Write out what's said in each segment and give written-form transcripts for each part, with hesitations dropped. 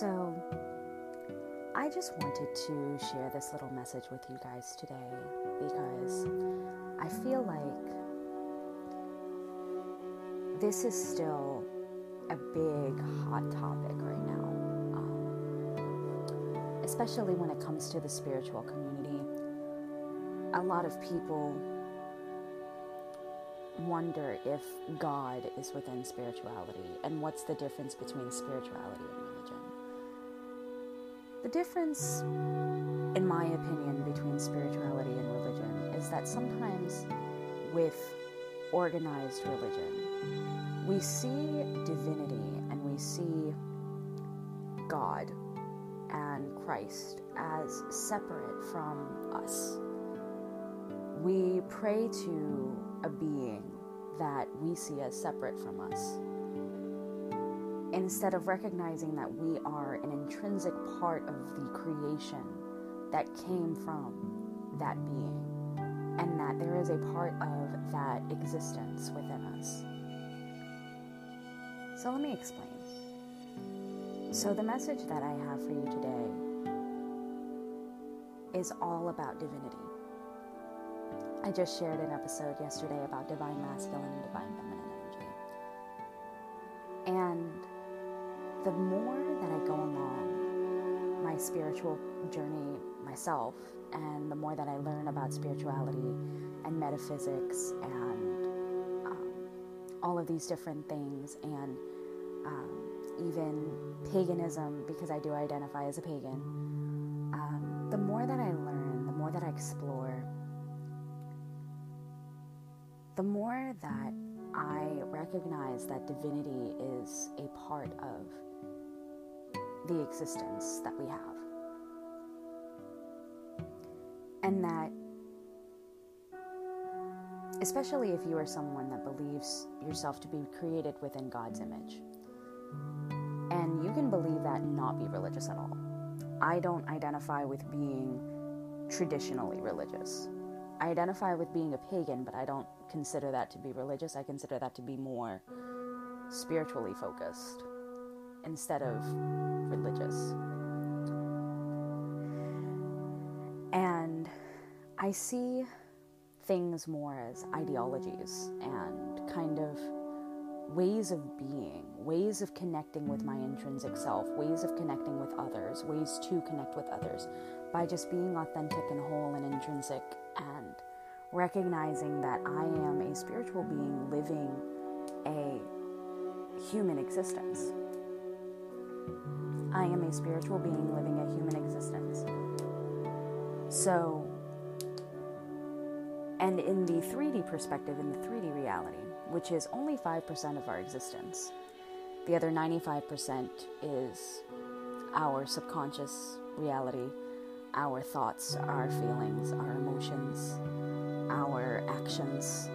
So I just wanted to share this little message with you guys today because I feel like this is still a big hot topic right now, especially when it comes to the spiritual community. A lot of people wonder if God is within spirituality and what's the difference between spirituality and religion. The difference, in my opinion, between spirituality and religion is that sometimes with organized religion, we see divinity and we see God and Christ as separate from us. We pray to a being that we see as separate from us, instead of recognizing that we are an intrinsic part of the creation that came from that being, and that there is a part of that existence within us. So let me explain. So the message that I have for you today is all about divinity. I just shared an episode yesterday about divine masculine and divine feminine energy. And the more that I go along my spiritual journey myself, and the more that I learn about spirituality and metaphysics and all of these different things, and even paganism, because I do identify as a pagan, the more that I learn, the more that I explore, the more that I recognize that divinity is a part of the existence that we have. And that, especially if you are someone that believes yourself to be created within God's image, and you can believe that and not be religious at all. I don't identify with being traditionally religious. I identify with being a pagan, but I don't consider that to be religious. I consider that to be more spiritually focused instead of religious. And I see things more as ideologies and kind of ways of being, ways of connecting with my intrinsic self, ways of connecting with others, ways to connect with others by just being authentic and whole and intrinsic, and recognizing that I am a spiritual being living a human existence. I am a spiritual being living a human existence. So, and in the 3D perspective, in the 3D reality, which is only 5% of our existence, the other 95% is our subconscious reality, our thoughts, our feelings, our emotions, our actions,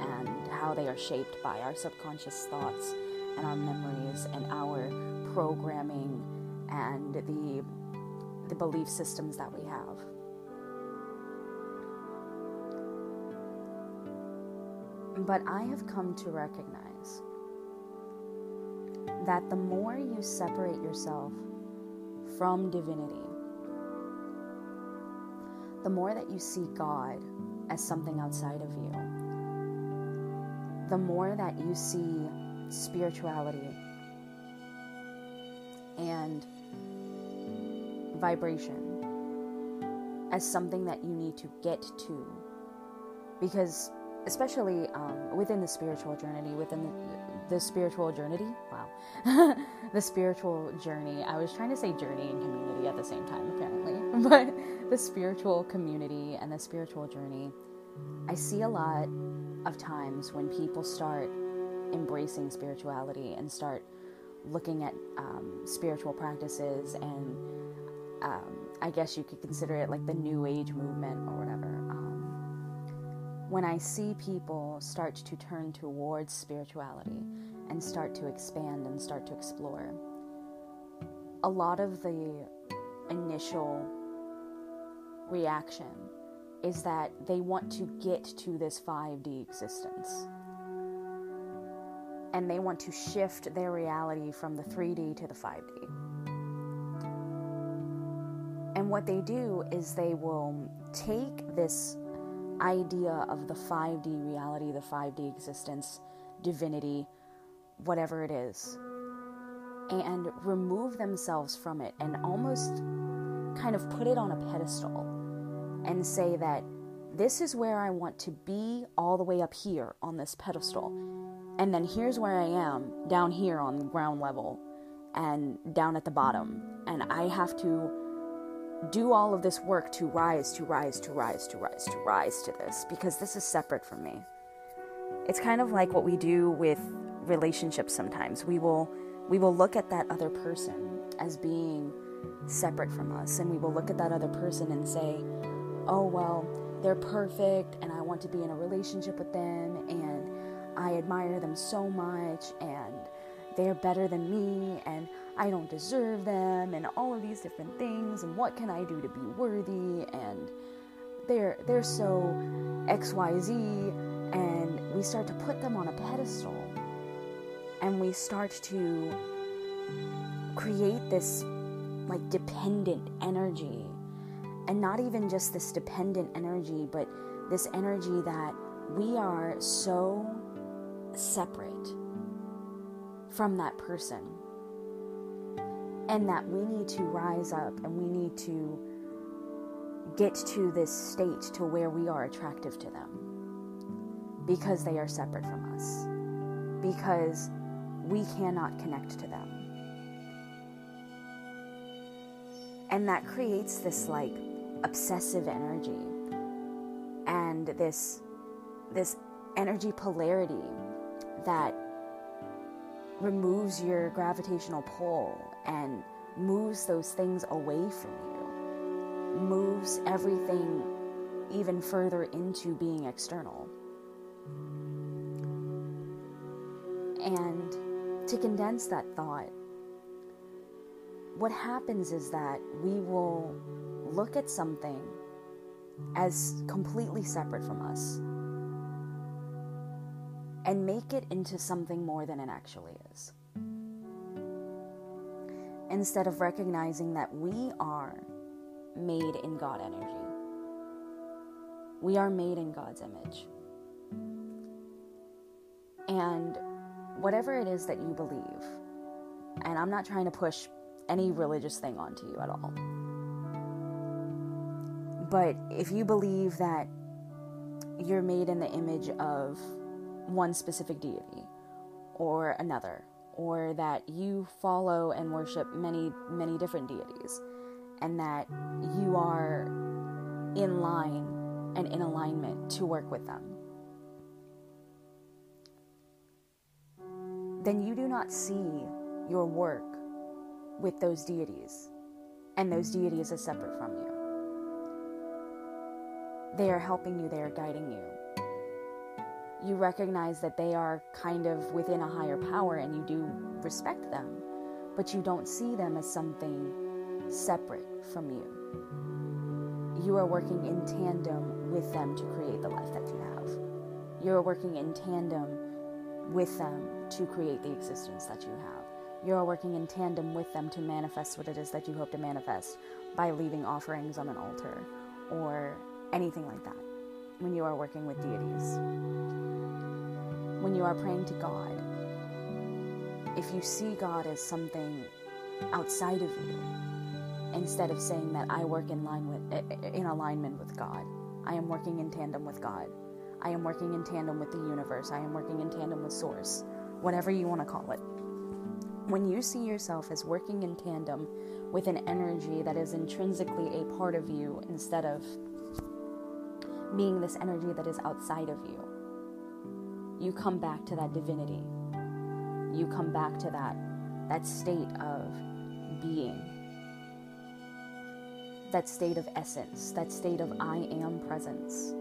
and how they are shaped by our subconscious thoughts and our memories and our programming and the belief systems that we have. But I have come to recognize that the more you separate yourself from divinity, the more that you see God as something outside of you, the more that you see spirituality and vibration as something that you need to get to. Because especially within the spiritual journey, the spiritual journey, I was trying to say journey and community at the same time apparently, but the spiritual community and the spiritual journey, I see a lot of times when people start embracing spirituality and start looking at spiritual practices and I guess you could consider it like the New Age movement or whatever. When I see people start to turn towards spirituality and start to expand and start to explore, a lot of the initial reaction is that they want to get to this 5D existence. And they want to shift their reality from the 3D to the 5D. what they do is they will take this idea of the 5D reality, the 5D existence, divinity, whatever it is, and remove themselves from it and almost kind of put it on a pedestal and say that this is where I want to be, all the way up here on this pedestal. And then here's where I am down here on the ground level and down at the bottom. And I have to do all of this work to rise to this, because this is separate from me. It's kind of like what we do with relationships sometimes. We will look at that other person as being separate from us, and we will look at that other person and say, oh, well, they're perfect, and I want to be in a relationship with them, and I admire them so much, and they're better than me, and I don't deserve them, and all of these different things, and what can I do to be worthy, and they're so XYZ, and we start to put them on a pedestal, and we start to create this like dependent energy, and not even just this dependent energy, but this energy that we are so separate from that person, and that we need to rise up, and we need to get to this state to where we are attractive to them, because they are separate from us, because we cannot connect to them. And that creates this like obsessive energy and this energy polarity that removes your gravitational pull and moves those things away from you, moves everything even further into being external. And to condense that thought, what happens is that we will look at something as completely separate from us and make it into something more than it actually is, instead of recognizing that we are made in God energy. We are made in God's image. And whatever it is that you believe, and I'm not trying to push any religious thing onto you at all, but if you believe that you're made in the image of one specific deity or another, or that you follow and worship many, many different deities, and that you are in line and in alignment to work with them, then you do not see your work with those deities, and those deities are separate from you. They are helping you, they are guiding you. You recognize that they are kind of within a higher power, and you do respect them, but you don't see them as something separate from you. You are working in tandem with them to create the life that you have. You are working in tandem with them to create the existence that you have. You are working in tandem with them to manifest what it is that you hope to manifest by leaving offerings on an altar or anything like that. When you are working with deities, when you are praying to God, if you see God as something outside of you, instead of saying that I work in alignment with God, I am working in tandem with God, I am working in tandem with the universe, I am working in tandem with Source, whatever you want to call it. When you see yourself as working in tandem with an energy that is intrinsically a part of you, instead of being this energy that is outside of you, you come back to that divinity. You come back to that state of being, that state of essence, that state of I am presence.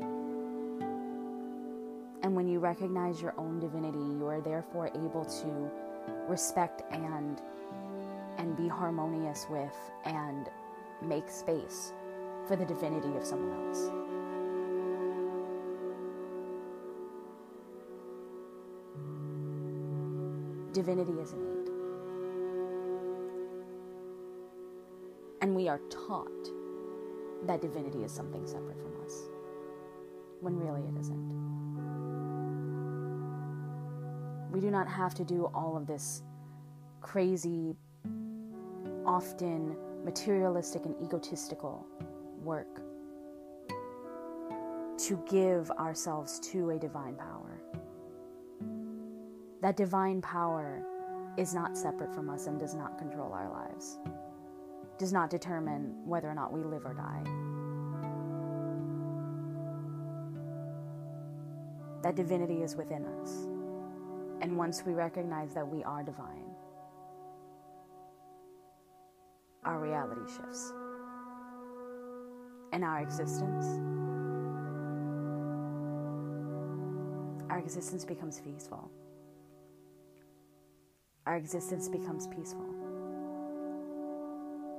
And when you recognize your own divinity, you are therefore able to respect and be harmonious with and make space for the divinity of someone else. Divinity is innate, and we are taught that divinity is something separate from us, when really it isn't. We do not have to do all of this crazy, often materialistic and egotistical work to give ourselves to a divine power. That divine power is not separate from us and does not control our lives, does not determine whether or not we live or die. That divinity is within us. And once we recognize that we are divine, our reality shifts. And our existence becomes peaceful. Our existence becomes peaceful.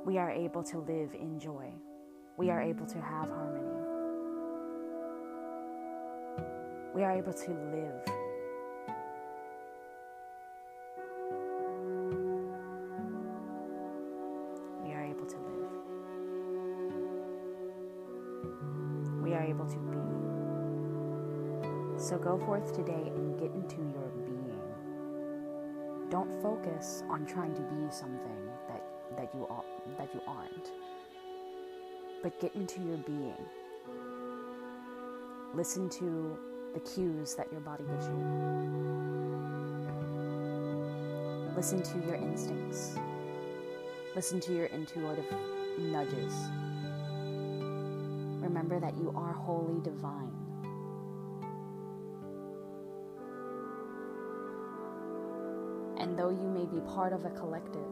We are able to live in joy. We are able to have harmony. We are able to live. We are able to live. We are able to be. So go forth today and get into your being. Don't focus on trying to be something that you aren't. But get into your being. Listen to the cues that your body gives you. Listen to your instincts. Listen to your intuitive nudges. Remember that you are wholly divine. And though you may be part of a collective,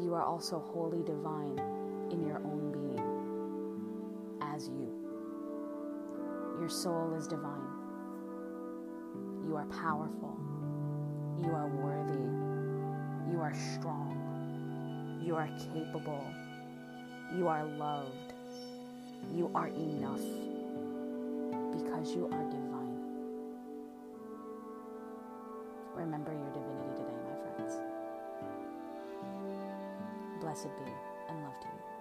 you are also wholly divine in your own being, as you. Your soul is divine. You are powerful. You are worthy. You are strong. You are capable. You are loved. You are enough, because you are divine. Remember your divinity today, my friends. Blessed be, and love to you.